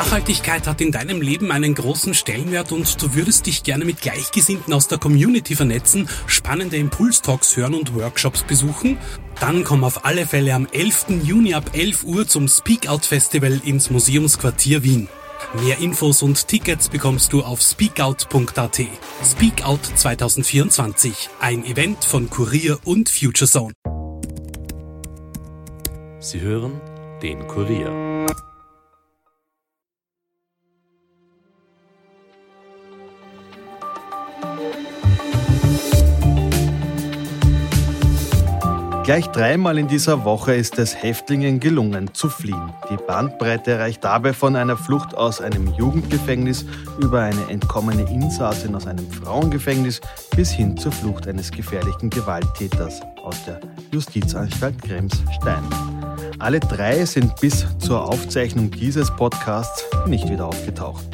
Nachhaltigkeit hat in deinem Leben einen großen Stellenwert und du würdest dich gerne mit Gleichgesinnten aus der Community vernetzen, spannende Impulstalks hören und Workshops besuchen? Dann komm auf alle Fälle am 11. Juni ab 11 Uhr zum Speakout-Festival ins Museumsquartier Wien. Mehr Infos und Tickets bekommst du auf speakout.at. Speakout 2024, ein Event von Kurier und Futurezone. Sie hören den Kurier. Gleich dreimal in dieser Woche ist es Häftlingen gelungen zu fliehen. Die Bandbreite reicht dabei von einer Flucht aus einem Jugendgefängnis über eine entkommene Insassin aus einem Frauengefängnis bis hin zur Flucht eines gefährlichen Gewalttäters aus der Justizanstalt Krems-Stein. Alle drei sind bis zur Aufzeichnung dieses Podcasts nicht wieder aufgetaucht.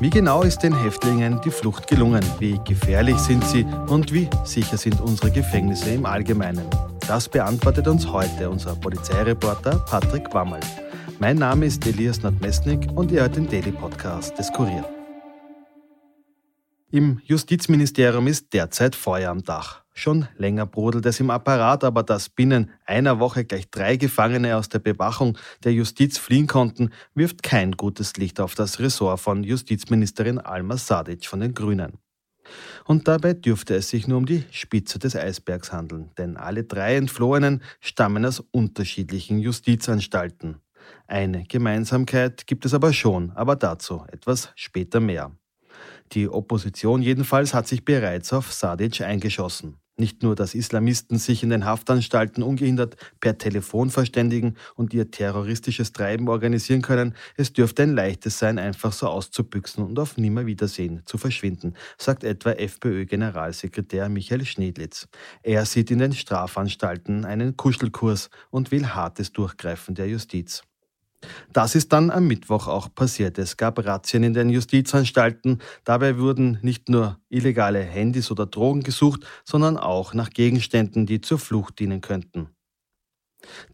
Wie genau ist den Häftlingen die Flucht gelungen? Wie gefährlich sind sie und wie sicher sind unsere Gefängnisse im Allgemeinen? Das beantwortet uns heute unser Polizeireporter Patrick Wammerl. Mein Name ist Elias Nordmesnik und ihr hört den Daily Podcast des Kurier. Im Justizministerium ist derzeit Feuer am Dach. Schon länger brodelt es im Apparat, aber dass binnen einer Woche gleich 3 Gefangene aus der Bewachung der Justiz fliehen konnten, wirft kein gutes Licht auf das Ressort von Justizministerin Alma Sadic von den Grünen. Und dabei dürfte es sich nur um die Spitze des Eisbergs handeln, denn alle 3 Entflohenen stammen aus unterschiedlichen Justizanstalten. Eine Gemeinsamkeit gibt es aber schon, aber dazu etwas später mehr. Die Opposition jedenfalls hat sich bereits auf Sadic eingeschossen. Nicht nur, dass Islamisten sich in den Haftanstalten ungehindert per Telefon verständigen und ihr terroristisches Treiben organisieren können, es dürfte ein leichtes sein, einfach so auszubüchsen und auf Nimmerwiedersehen zu verschwinden, sagt etwa FPÖ-Generalsekretär Michael Schnedlitz. Er sieht in den Strafanstalten einen Kuschelkurs und will hartes Durchgreifen der Justiz. Das ist dann am Mittwoch auch passiert. Es gab Razzien in den Justizanstalten. Dabei wurden nicht nur illegale Handys oder Drogen gesucht, sondern auch nach Gegenständen, die zur Flucht dienen könnten.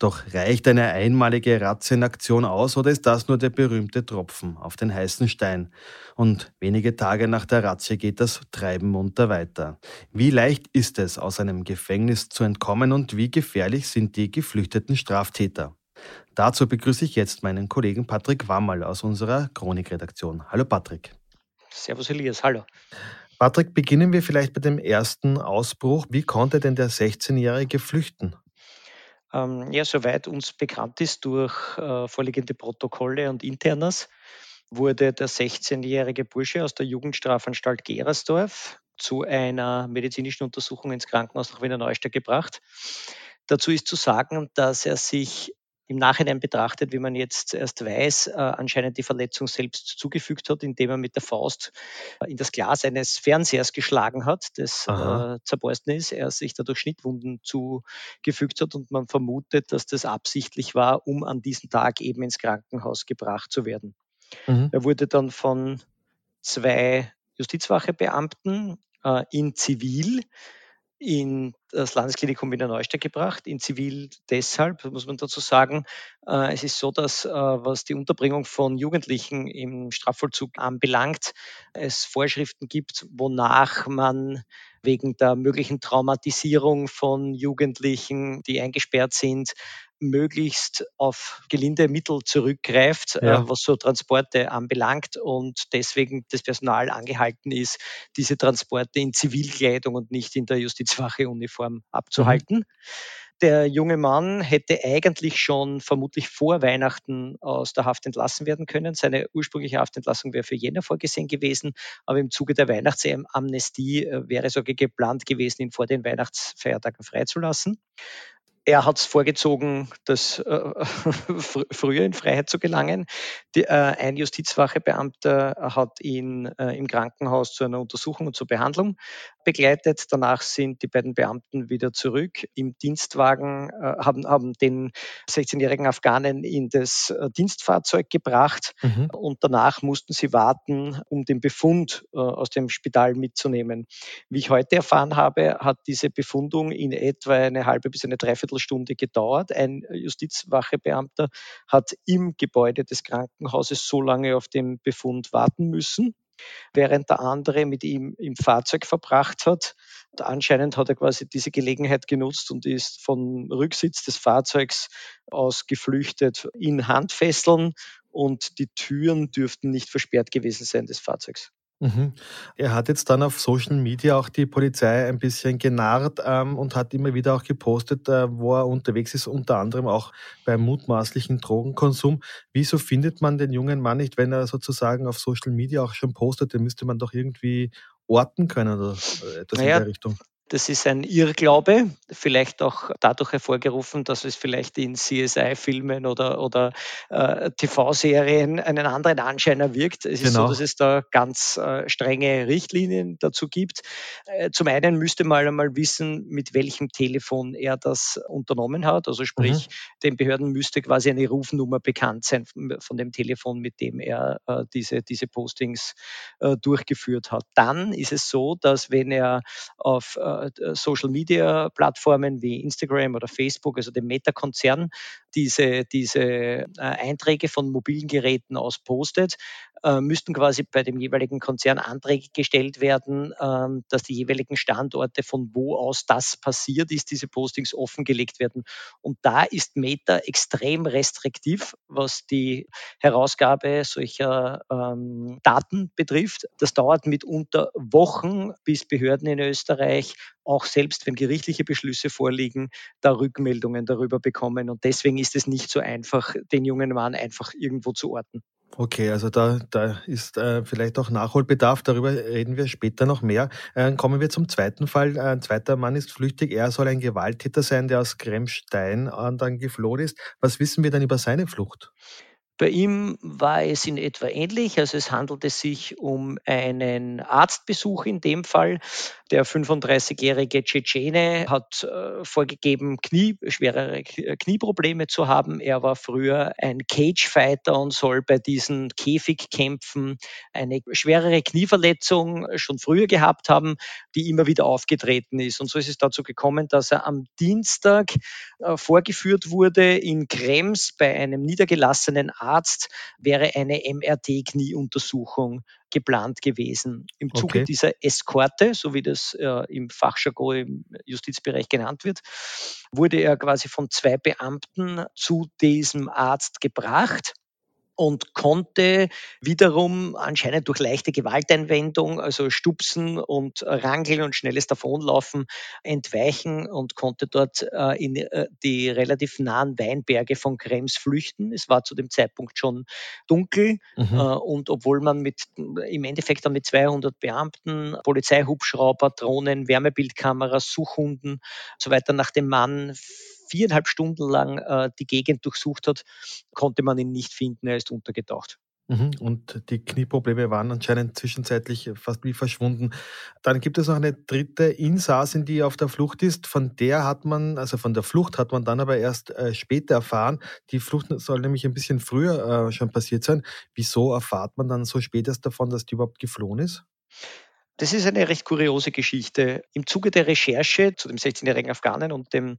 Doch reicht eine einmalige Razzienaktion aus oder ist das nur der berühmte Tropfen auf den heißen Stein? Und wenige Tage nach der Razzia geht das Treiben munter weiter. Wie leicht ist es, aus einem Gefängnis zu entkommen und wie gefährlich sind die geflüchteten Straftäter? Dazu begrüße ich jetzt meinen Kollegen Patrick Wammerl aus unserer Chronikredaktion. Hallo Patrick. Servus Elias, hallo. Patrick, beginnen wir vielleicht bei dem ersten Ausbruch. Wie konnte denn der 16-Jährige flüchten? Soweit uns bekannt ist durch vorliegende Protokolle und Internas, wurde der 16-jährige Bursche aus der Jugendstrafanstalt Gerersdorf zu einer medizinischen Untersuchung ins Krankenhaus nach Wiener Neustadt gebracht. Dazu ist zu sagen, dass er sich im Nachhinein betrachtet, wie man jetzt erst weiß, anscheinend die Verletzung selbst zugefügt hat, indem er mit der Faust in das Glas eines Fernsehers geschlagen hat, das zerborsten ist, er sich dadurch Schnittwunden zugefügt hat und man vermutet, dass das absichtlich war, um an diesem Tag eben ins Krankenhaus gebracht zu werden. Mhm. Er wurde dann von 2 Justizwachebeamten in Zivil in das Landesklinikum Wiener Neustadt gebracht, in Zivil deshalb, muss man dazu sagen. Es ist so, dass, was die Unterbringung von Jugendlichen im Strafvollzug anbelangt, es Vorschriften gibt, wonach man wegen der möglichen Traumatisierung von Jugendlichen, die eingesperrt sind, möglichst auf gelinde Mittel zurückgreift, was so Transporte anbelangt und deswegen das Personal angehalten ist, diese Transporte in Zivilkleidung und nicht in der Justizwache-Uniform abzuhalten. Mhm. Der junge Mann hätte eigentlich schon vermutlich vor Weihnachten aus der Haft entlassen werden können. Seine ursprüngliche Haftentlassung wäre für Jänner vorgesehen gewesen, aber im Zuge der Weihnachtsamnestie wäre sogar geplant gewesen, ihn vor den Weihnachtsfeiertagen freizulassen. Er hat es vorgezogen, das früher in Freiheit zu gelangen. Ein Justizwachebeamter hat ihn im Krankenhaus zu einer Untersuchung und zur Behandlung begleitet. Danach sind die beiden Beamten wieder zurück im Dienstwagen, haben den 16-jährigen Afghanen in das Dienstfahrzeug gebracht und danach mussten sie warten, um den Befund aus dem Spital mitzunehmen. Wie ich heute erfahren habe, hat diese Befundung in etwa eine halbe bis eine Dreiviertelstunde gedauert. Ein Justizwachebeamter hat im Gebäude des Krankenhauses so lange auf den Befund warten müssen, während der andere mit ihm im Fahrzeug verbracht hat. Und anscheinend hat er quasi diese Gelegenheit genutzt und ist vom Rücksitz des Fahrzeugs aus geflüchtet in Handfesseln und die Türen dürften nicht versperrt gewesen sein des Fahrzeugs. Mhm. Er hat jetzt dann auf Social Media auch die Polizei ein bisschen genarrt und hat immer wieder auch gepostet, wo er unterwegs ist, unter anderem auch beim mutmaßlichen Drogenkonsum. Wieso findet man den jungen Mann nicht, wenn er sozusagen auf Social Media auch schon postet? Den müsste man doch irgendwie orten können oder etwas in der Richtung. Das ist ein Irrglaube, vielleicht auch dadurch hervorgerufen, dass es vielleicht in CSI-Filmen oder TV-Serien einen anderen Anschein erwirkt. Es ist so, dass es da ganz strenge Richtlinien dazu gibt. Zum einen müsste man einmal wissen, mit welchem Telefon er das unternommen hat. Also sprich, den Behörden müsste quasi eine Rufnummer bekannt sein von dem Telefon, mit dem er diese Postings durchgeführt hat. Dann ist es so, dass wenn er auf Social-Media-Plattformen wie Instagram oder Facebook, also dem Meta-Konzern, diese Einträge von mobilen Geräten aus postet, müssten quasi bei dem jeweiligen Konzern Anträge gestellt werden, dass die jeweiligen Standorte, von wo aus das passiert ist, diese Postings offengelegt werden. Und da ist Meta extrem restriktiv, was die Herausgabe solcher Daten betrifft. Das dauert mitunter Wochen, bis Behörden in Österreich auch selbst, wenn gerichtliche Beschlüsse vorliegen, da Rückmeldungen darüber bekommen. Und deswegen ist es nicht so einfach, den jungen Mann einfach irgendwo zu orten. Okay, also da ist vielleicht auch Nachholbedarf, darüber reden wir später noch mehr. Kommen wir zum zweiten Fall. Ein zweiter Mann ist flüchtig, er soll ein Gewalttäter sein, der aus Krems-Stein dann geflohen ist. Was wissen wir dann über seine Flucht? Bei ihm war es in etwa ähnlich, also es handelte sich um einen Arztbesuch in dem Fall. Der 35-jährige Tschetschene hat vorgegeben, schwerere Knieprobleme zu haben. Er war früher ein Cagefighter und soll bei diesen Käfigkämpfen eine schwerere Knieverletzung schon früher gehabt haben, die immer wieder aufgetreten ist. Und so ist es dazu gekommen, dass er am Dienstag vorgeführt wurde in Krems bei einem niedergelassenen Arzt, wäre eine MRT-Knieuntersuchung geplant gewesen. Im Zuge dieser Eskorte, so wie das im Fachjargon im Justizbereich genannt wird, wurde er quasi von zwei Beamten zu diesem Arzt gebracht und konnte wiederum anscheinend durch leichte Gewalteinwendung, also Stupsen und Rangeln und schnelles Davonlaufen, entweichen und konnte dort in die relativ nahen Weinberge von Krems flüchten. Es war zu dem Zeitpunkt schon dunkel und obwohl man im Endeffekt dann mit 200 Beamten, Polizeihubschrauber, Drohnen, Wärmebildkameras, Suchhunden und so weiter nach dem Mann 4,5 Stunden lang die Gegend durchsucht hat, konnte man ihn nicht finden, er ist untergetaucht. Und die Knieprobleme waren anscheinend zwischenzeitlich fast wie verschwunden. Dann gibt es noch eine dritte Insassin, die auf der Flucht ist. Von der Flucht hat man dann aber erst später erfahren. Die Flucht soll nämlich ein bisschen früher schon passiert sein. Wieso erfahrt man dann so spät erst davon, dass die überhaupt geflohen ist? Das ist eine recht kuriose Geschichte. Im Zuge der Recherche zu dem 16-jährigen Afghanen und dem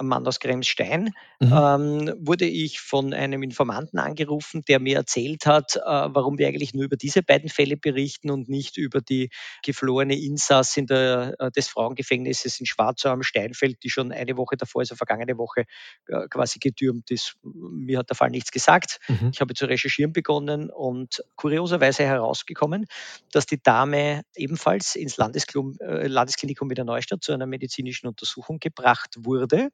Mann aus Krems-Stein wurde ich von einem Informanten angerufen, der mir erzählt hat, warum wir eigentlich nur über diese beiden Fälle berichten und nicht über die geflohene Insassin des Frauengefängnisses in Schwarzau am Steinfeld, die schon eine Woche davor, also vergangene Woche, quasi getürmt ist. Mir hat der Fall nichts gesagt. Ich habe zu recherchieren begonnen und kurioserweise herausgekommen, dass die Dame ebenfalls ins Landesklinikum Wiener Neustadt zu einer medizinischen Untersuchung gebracht wurde.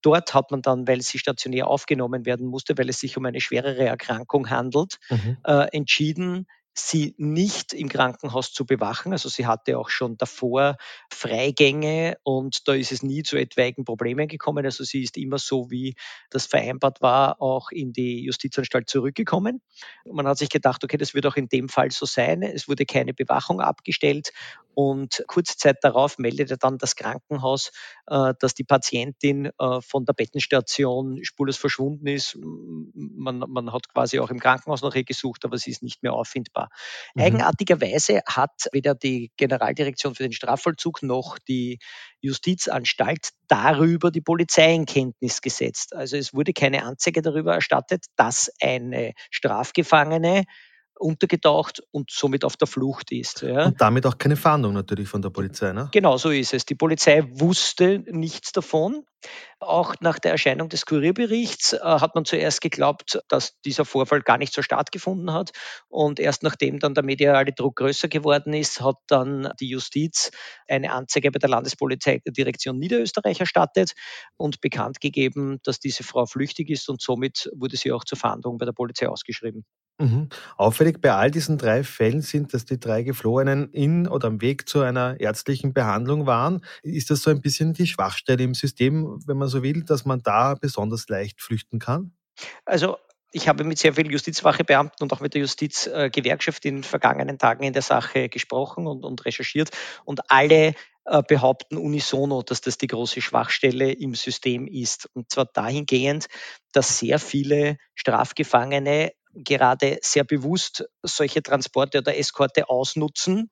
Dort hat man dann, weil sie stationär aufgenommen werden musste, weil es sich um eine schwerere Erkrankung handelt, entschieden, sie nicht im Krankenhaus zu bewachen. Also sie hatte auch schon davor Freigänge und da ist es nie zu etwaigen Problemen gekommen. Also sie ist immer so, wie das vereinbart war, auch in die Justizanstalt zurückgekommen. Man hat sich gedacht, okay, das wird auch in dem Fall so sein. Es wurde keine Bewachung abgestellt Und kurz Zeit darauf meldete dann das Krankenhaus, dass die Patientin von der Bettenstation spurlos verschwunden ist. Man hat quasi auch im Krankenhaus nach ihr gesucht, aber sie ist nicht mehr auffindbar. Mhm. Eigenartigerweise hat weder die Generaldirektion für den Strafvollzug noch die Justizanstalt darüber die Polizei in Kenntnis gesetzt. Also es wurde keine Anzeige darüber erstattet, dass eine Strafgefangene untergetaucht und somit auf der Flucht ist. Ja. Und damit auch keine Fahndung natürlich von der Polizei, ne? Genau, so ist es. Die Polizei wusste nichts davon. Auch nach der Erscheinung des Kurierberichts hat man zuerst geglaubt, dass dieser Vorfall gar nicht so stattgefunden hat. Und erst nachdem dann der mediale Druck größer geworden ist, hat dann die Justiz eine Anzeige bei der Landespolizeidirektion Niederösterreich erstattet und bekannt gegeben, dass diese Frau flüchtig ist, und somit wurde sie auch zur Fahndung bei der Polizei ausgeschrieben. Mhm. Auffällig bei all diesen drei Fällen sind, dass die drei Geflohenen in oder am Weg zu einer ärztlichen Behandlung waren. Ist das so ein bisschen die Schwachstelle im System, wenn man so will, dass man da besonders leicht flüchten kann? Also ich habe mit sehr vielen Justizwachebeamten und auch mit der Justizgewerkschaft in den vergangenen Tagen in der Sache gesprochen und recherchiert, und alle behaupten unisono, dass das die große Schwachstelle im System ist. Und zwar dahingehend, dass sehr viele Strafgefangene gerade sehr bewusst solche Transporte oder Eskorte ausnutzen,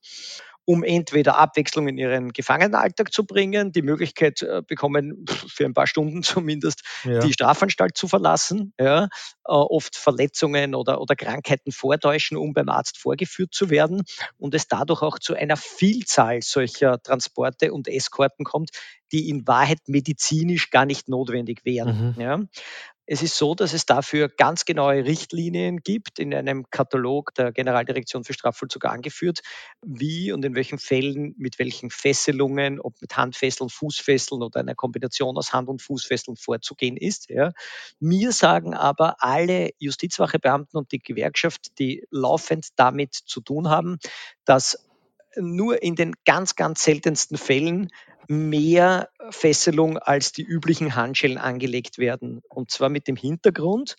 um entweder Abwechslung in ihren Gefangenenalltag zu bringen, die Möglichkeit bekommen, für ein paar Stunden zumindest, die Strafanstalt zu verlassen, oft Verletzungen oder Krankheiten vortäuschen, um beim Arzt vorgeführt zu werden, und es dadurch auch zu einer Vielzahl solcher Transporte und Eskorten kommt, die in Wahrheit medizinisch gar nicht notwendig wären. Mhm. Ja. Es ist so, dass es dafür ganz genaue Richtlinien gibt, in einem Katalog der Generaldirektion für Strafvollzug angeführt, wie und in welchen Fällen, mit welchen Fesselungen, ob mit Handfesseln, Fußfesseln oder einer Kombination aus Hand- und Fußfesseln vorzugehen ist. Ja. Mir sagen aber alle Justizwachebeamten und die Gewerkschaft, die laufend damit zu tun haben, dass nur in den ganz, ganz seltensten Fällen mehr Fesselung als die üblichen Handschellen angelegt werden. Und zwar mit dem Hintergrund,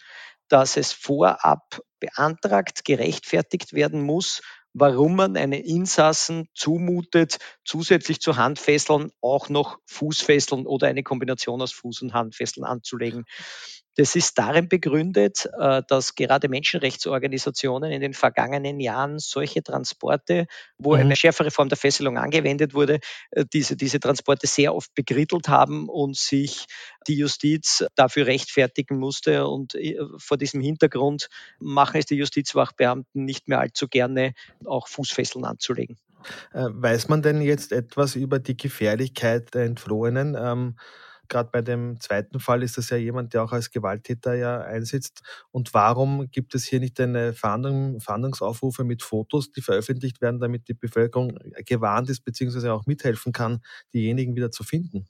dass es vorab beantragt, gerechtfertigt werden muss, warum man einen Insassen zumutet, zusätzlich zu Handfesseln auch noch Fußfesseln oder eine Kombination aus Fuß- und Handfesseln anzulegen. Das ist darin begründet, dass gerade Menschenrechtsorganisationen in den vergangenen Jahren solche Transporte, wo eine schärfere Form der Fesselung angewendet wurde, diese Transporte sehr oft bekrittelt haben und sich die Justiz dafür rechtfertigen musste. Und vor diesem Hintergrund machen es die Justizwachbeamten nicht mehr allzu gerne, auch Fußfesseln anzulegen. Weiß man denn jetzt etwas über die Gefährlichkeit der Entflohenen? Gerade bei dem zweiten Fall ist das ja jemand, der auch als Gewalttäter ja einsetzt. Und warum gibt es hier nicht eine Fahndungsaufrufe mit Fotos, die veröffentlicht werden, damit die Bevölkerung gewarnt ist bzw. auch mithelfen kann, diejenigen wieder zu finden?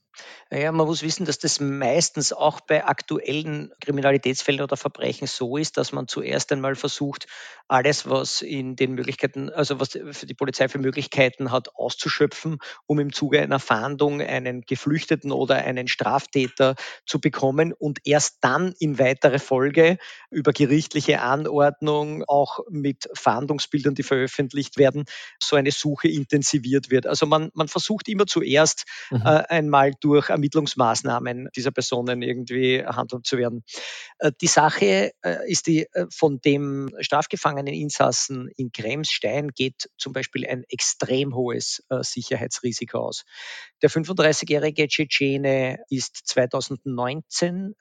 Ja, man muss wissen, dass das meistens auch bei aktuellen Kriminalitätsfällen oder Verbrechen so ist, dass man zuerst einmal versucht, alles, was in den Möglichkeiten, also was für die Polizei für Möglichkeiten hat, auszuschöpfen, um im Zuge einer Fahndung einen Geflüchteten oder einen Straftäter zu bekommen und erst dann in weiterer Folge über gerichtliche Anordnung auch mit Fahndungsbildern, die veröffentlicht werden, so eine Suche intensiviert wird. Also man versucht immer zuerst einmal durch Ermittlungsmaßnahmen dieser Personen irgendwie erhandelt zu werden. Die Sache ist die, von dem strafgefangenen Insassen in Krems-Stein geht zum Beispiel ein extrem hohes Sicherheitsrisiko aus. Der 35-jährige Tschetschene ist seit 2019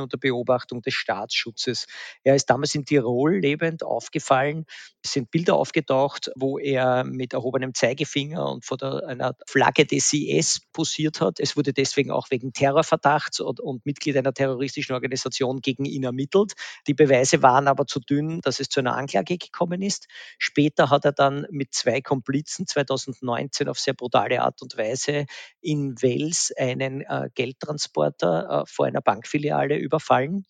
unter Beobachtung des Staatsschutzes. Er ist damals in Tirol lebend aufgefallen. Es sind Bilder aufgetaucht, wo er mit erhobenem Zeigefinger und vor einer Flagge des IS posiert hat. Es wurde deswegen auch wegen Terrorverdachts und Mitglied einer terroristischen Organisation gegen ihn ermittelt. Die Beweise waren aber zu dünn, dass es zu einer Anklage gekommen ist. Später hat er dann mit zwei Komplizen 2019 auf sehr brutale Art und Weise in Wels einen Geldtransporter vor einer Bankfiliale überfallen.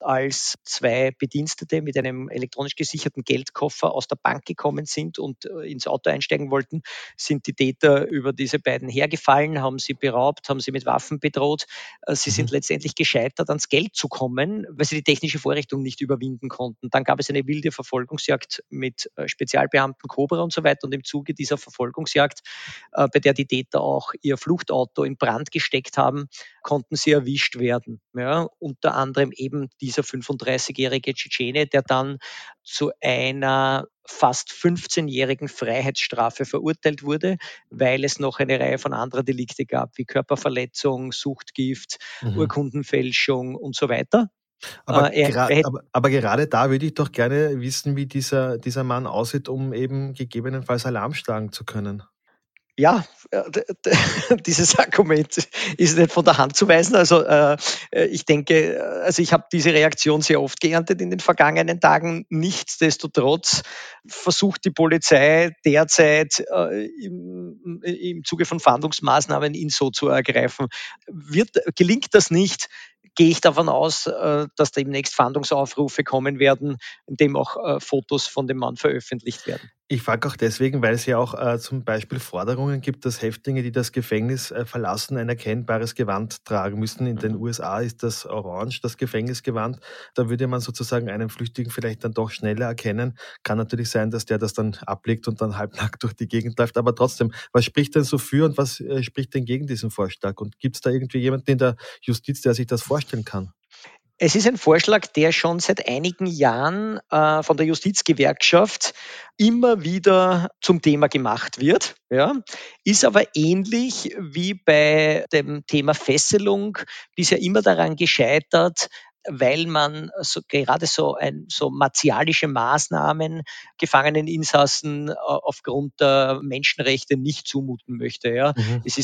als zwei Bedienstete mit einem elektronisch gesicherten Geldkoffer aus der Bank gekommen sind und ins Auto einsteigen wollten, sind die Täter über diese beiden hergefallen, haben sie beraubt, haben sie mit Waffen bedroht. Sie sind letztendlich gescheitert, ans Geld zu kommen, weil sie die technische Vorrichtung nicht überwinden konnten. Dann gab es eine wilde Verfolgungsjagd mit Spezialbeamten Cobra und so weiter. Und im Zuge dieser Verfolgungsjagd, bei der die Täter auch ihr Fluchtauto in Brand gesteckt haben, konnten sie erwischt werden. Ja, unter anderem eben dieser 35-jährige Tschetschene, der dann zu einer fast 15-jährigen Freiheitsstrafe verurteilt wurde, weil es noch eine Reihe von anderen Delikte gab, wie Körperverletzung, Suchtgift, Urkundenfälschung und so weiter. Aber gerade da würde ich doch gerne wissen, wie dieser Mann aussieht, um eben gegebenenfalls Alarm schlagen zu können. Ja, dieses Argument ist nicht von der Hand zu weisen. Also ich denke, ich habe diese Reaktion sehr oft geerntet in den vergangenen Tagen. Nichtsdestotrotz versucht die Polizei derzeit im Zuge von Fahndungsmaßnahmen, ihn so zu ergreifen. Gelingt das nicht, gehe ich davon aus, dass demnächst Fahndungsaufrufe kommen werden, in dem auch Fotos von dem Mann veröffentlicht werden. Ich frage auch deswegen, weil es ja auch zum Beispiel Forderungen gibt, dass Häftlinge, die das Gefängnis verlassen, ein erkennbares Gewand tragen müssen. In den USA ist das orange, das Gefängnisgewand. Da würde man sozusagen einen Flüchtigen vielleicht dann doch schneller erkennen. Kann natürlich sein, dass der das dann ablegt und dann halbnackt durch die Gegend läuft. Aber trotzdem, was spricht denn so für und was spricht denn gegen diesen Vorschlag? Und gibt es da irgendwie jemanden in der Justiz, der sich das vorstellen kann? Es ist ein Vorschlag, der schon seit einigen Jahren von der Justizgewerkschaft immer wieder zum Thema gemacht wird. Ja. Ist aber ähnlich wie bei dem Thema Fesselung bisher immer daran gescheitert, weil man gerade so martialische Maßnahmen Gefangeneninsassen aufgrund der Menschenrechte nicht zumuten möchte. Ja. Es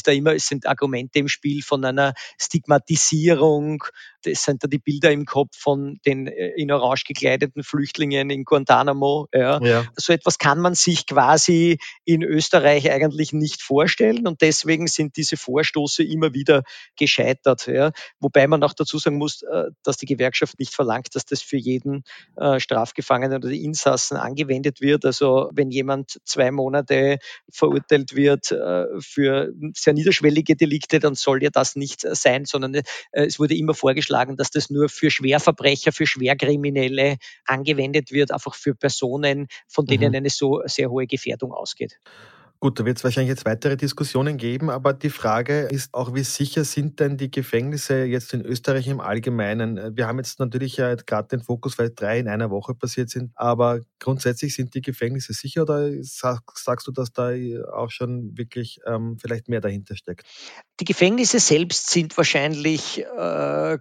sind Argumente im Spiel von einer Stigmatisierung. Es sind da die Bilder im Kopf von den in orange gekleideten Flüchtlingen in Guantanamo. Ja. Ja. So etwas kann man sich quasi in Österreich eigentlich nicht vorstellen und deswegen sind diese Vorstoße immer wieder gescheitert. Ja. Wobei man auch dazu sagen muss, dass die Gewerkschaft nicht verlangt, dass das für jeden Strafgefangenen oder die Insassen angewendet wird. Also wenn jemand 2 Monate verurteilt wird für sehr niederschwellige Delikte, dann soll ja das nicht sein, sondern es wurde immer vorgeschlagen, dass das nur für Schwerverbrecher, für Schwerkriminelle angewendet wird, einfach für Personen, von denen eine so sehr hohe Gefährdung ausgeht. Gut, da wird es wahrscheinlich jetzt weitere Diskussionen geben, aber die Frage ist auch, wie sicher sind denn die Gefängnisse jetzt in Österreich im Allgemeinen? Wir haben jetzt natürlich ja gerade den Fokus, weil 3 in einer Woche passiert sind, aber grundsätzlich sind die Gefängnisse sicher oder sagst du, dass da auch schon wirklich vielleicht mehr dahinter steckt? Die Gefängnisse selbst sind wahrscheinlich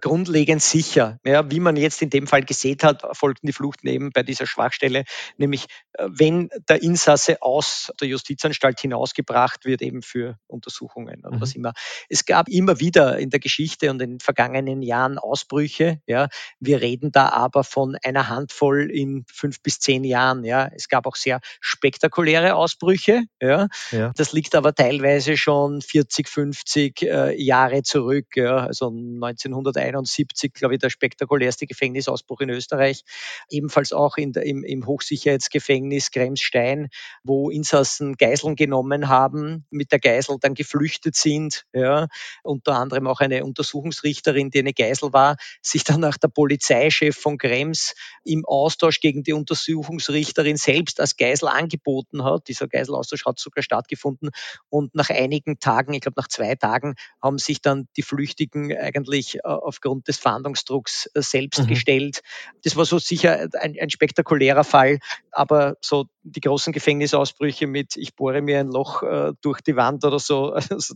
grundlegend sicher. Ja, wie man jetzt in dem Fall gesehen hat, erfolgten die Flucht eben bei dieser Schwachstelle, nämlich wenn der Insasse aus der Justizanstalt hinausgebracht wird, eben für Untersuchungen oder was immer. Es gab immer wieder in der Geschichte und in den vergangenen Jahren Ausbrüche. Ja. Wir reden da aber von einer Handvoll in 5 bis 10 Jahren. Ja. Es gab auch sehr spektakuläre Ausbrüche. Ja. Ja. Das liegt aber teilweise schon 40, 50 Jahre zurück. Ja. Also 1971, glaube ich, der spektakulärste Gefängnisausbruch in Österreich. Ebenfalls auch im Hochsicherheitsgefängnis Krems-Stein, wo Insassen Geiseln genommen haben, mit der Geisel dann geflüchtet sind, ja, unter anderem auch eine Untersuchungsrichterin, die eine Geisel war, sich dann nach der Polizeichef von Krems im Austausch gegen die Untersuchungsrichterin selbst als Geisel angeboten hat. Dieser Geiselaustausch hat sogar stattgefunden und nach einigen Tagen, ich glaube nach 2 Tagen, haben sich dann die Flüchtigen eigentlich aufgrund des Fahndungsdrucks selbst gestellt. Das war so sicher ein spektakulärer Fall, aber so die großen Gefängnisausbrüche mit ich bohre mir ein Loch durch die Wand oder so. Also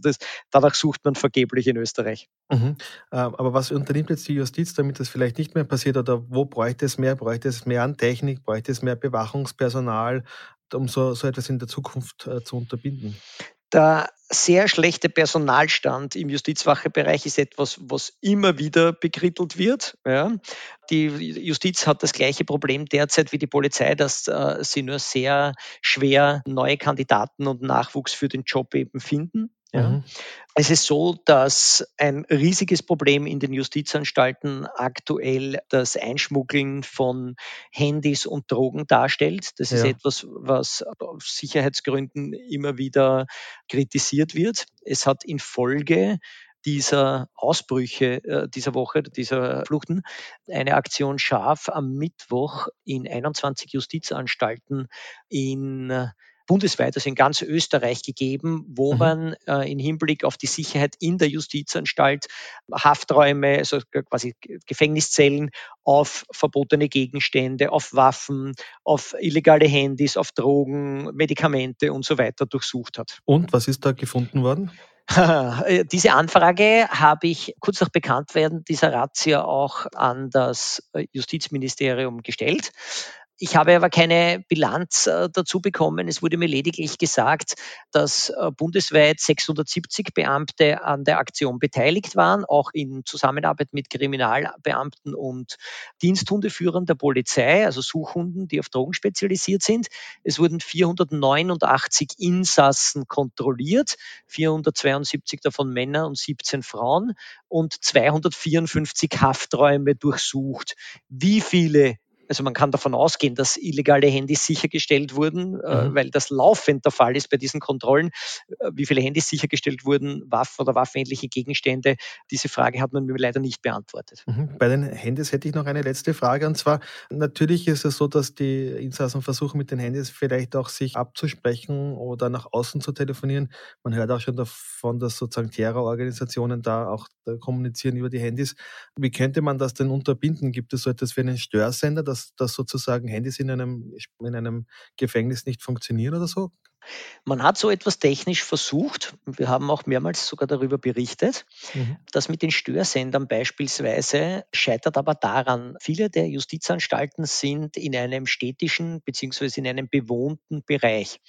danach sucht man vergeblich in Österreich. Aber was unternimmt jetzt die Justiz, damit das vielleicht nicht mehr passiert? Oder wo bräuchte es mehr? Bräuchte es mehr an Technik? Bräuchte es mehr Bewachungspersonal, um so etwas in der Zukunft zu unterbinden? Der sehr schlechte Personalstand im Justizwachebereich ist etwas, was immer wieder bekrittelt wird. Ja. Die Justiz hat das gleiche Problem derzeit wie die Polizei, dass sie nur sehr schwer neue Kandidaten und Nachwuchs für den Job eben finden. Ja. Mhm. Es ist so, dass ein riesiges Problem in den Justizanstalten aktuell das Einschmuggeln von Handys und Drogen darstellt. Das ist etwas, was aus Sicherheitsgründen immer wieder kritisiert wird. Es hat infolge dieser Ausbrüche dieser Woche, dieser Fluchten, eine Aktion scharf am Mittwoch in 21 Justizanstalten bundesweit, also in ganz Österreich gegeben, wo man im Hinblick auf die Sicherheit in der Justizanstalt Hafträume, also quasi Gefängniszellen, auf verbotene Gegenstände, auf Waffen, auf illegale Handys, auf Drogen, Medikamente und so weiter durchsucht hat. Und was ist da gefunden worden? Diese Anfrage habe ich kurz nach Bekanntwerden dieser Razzia auch an das Justizministerium gestellt. Ich habe aber keine Bilanz dazu bekommen. Es wurde mir lediglich gesagt, dass bundesweit 670 Beamte an der Aktion beteiligt waren, auch in Zusammenarbeit mit Kriminalbeamten und Diensthundeführern der Polizei, also Suchhunden, die auf Drogen spezialisiert sind. Es wurden 489 Insassen kontrolliert, 472 davon Männer und 17 Frauen und 254 Hafträume durchsucht. Wie viele? Also man kann davon ausgehen, dass illegale Handys sichergestellt wurden, weil das laufend der Fall ist bei diesen Kontrollen. Wie viele Handys sichergestellt wurden, Waffen oder waffenähnliche Gegenstände, diese Frage hat man mir leider nicht beantwortet. Mhm. Bei den Handys hätte ich noch eine letzte Frage, und zwar, natürlich ist es so, dass die Insassen versuchen, mit den Handys vielleicht auch sich abzusprechen oder nach außen zu telefonieren. Man hört auch schon davon, dass sozusagen Terrororganisationen da auch kommunizieren über die Handys. Wie könnte man das denn unterbinden? Gibt es so etwas wie einen Störsender, dass sozusagen Handys in einem Gefängnis nicht funktionieren oder so? Man hat so etwas technisch versucht, wir haben auch mehrmals sogar darüber berichtet, das mit den Störsendern beispielsweise scheitert aber daran. Viele der Justizanstalten sind in einem städtischen bzw. in einem bewohnten Bereich.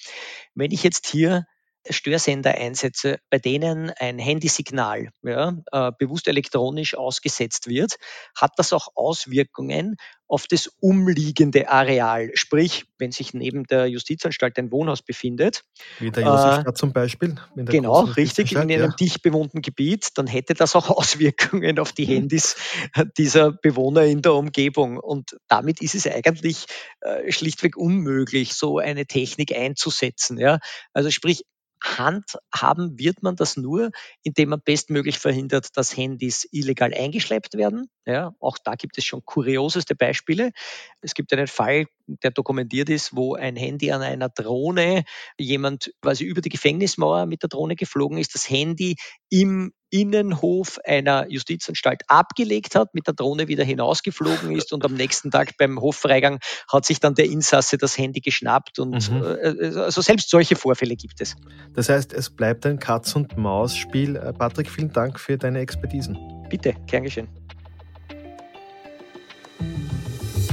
Wenn ich jetzt hier Störsender einsetze, bei denen ein Handysignal bewusst elektronisch ausgesetzt wird, hat das auch Auswirkungen auf das umliegende Areal. Sprich, wenn sich neben der Justizanstalt ein Wohnhaus befindet. Wie der Josefstadt zum Beispiel. Genau, richtig, in einem dicht bewohnten Gebiet. Dann hätte das auch Auswirkungen auf die Handys dieser Bewohner in der Umgebung. Und damit ist es eigentlich schlichtweg unmöglich, so eine Technik einzusetzen. Ja? Also sprich, handhaben wird man das nur, indem man bestmöglich verhindert, dass Handys illegal eingeschleppt werden. Ja, auch da gibt es schon kurioseste Beispiele. Es gibt einen Fall, der dokumentiert ist, wo ein Handy an einer Drohne, jemand quasi über die Gefängnismauer mit der Drohne geflogen ist, das Handy im Innenhof einer Justizanstalt abgelegt hat, mit der Drohne wieder hinausgeflogen ist und am nächsten Tag beim Hoffreigang hat sich dann der Insasse das Handy geschnappt und also selbst solche Vorfälle gibt es. Das heißt, es bleibt ein Katz-und-Maus-Spiel. Patrick, vielen Dank für deine Expertisen. Bitte, gern geschehen.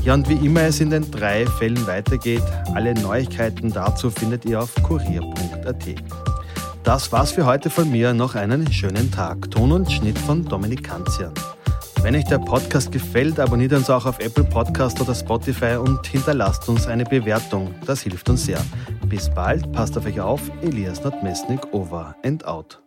Ja, und wie immer es in den 3 Fällen weitergeht, alle Neuigkeiten dazu findet ihr auf kurier.at. Das war's für heute von mir. Noch einen schönen Tag. Ton und Schnitt von Dominik Kanzian. Wenn euch der Podcast gefällt, abonniert uns auch auf Apple Podcasts oder Spotify und hinterlasst uns eine Bewertung. Das hilft uns sehr. Bis bald. Passt auf euch auf. Elias Nordmesnik, over and out.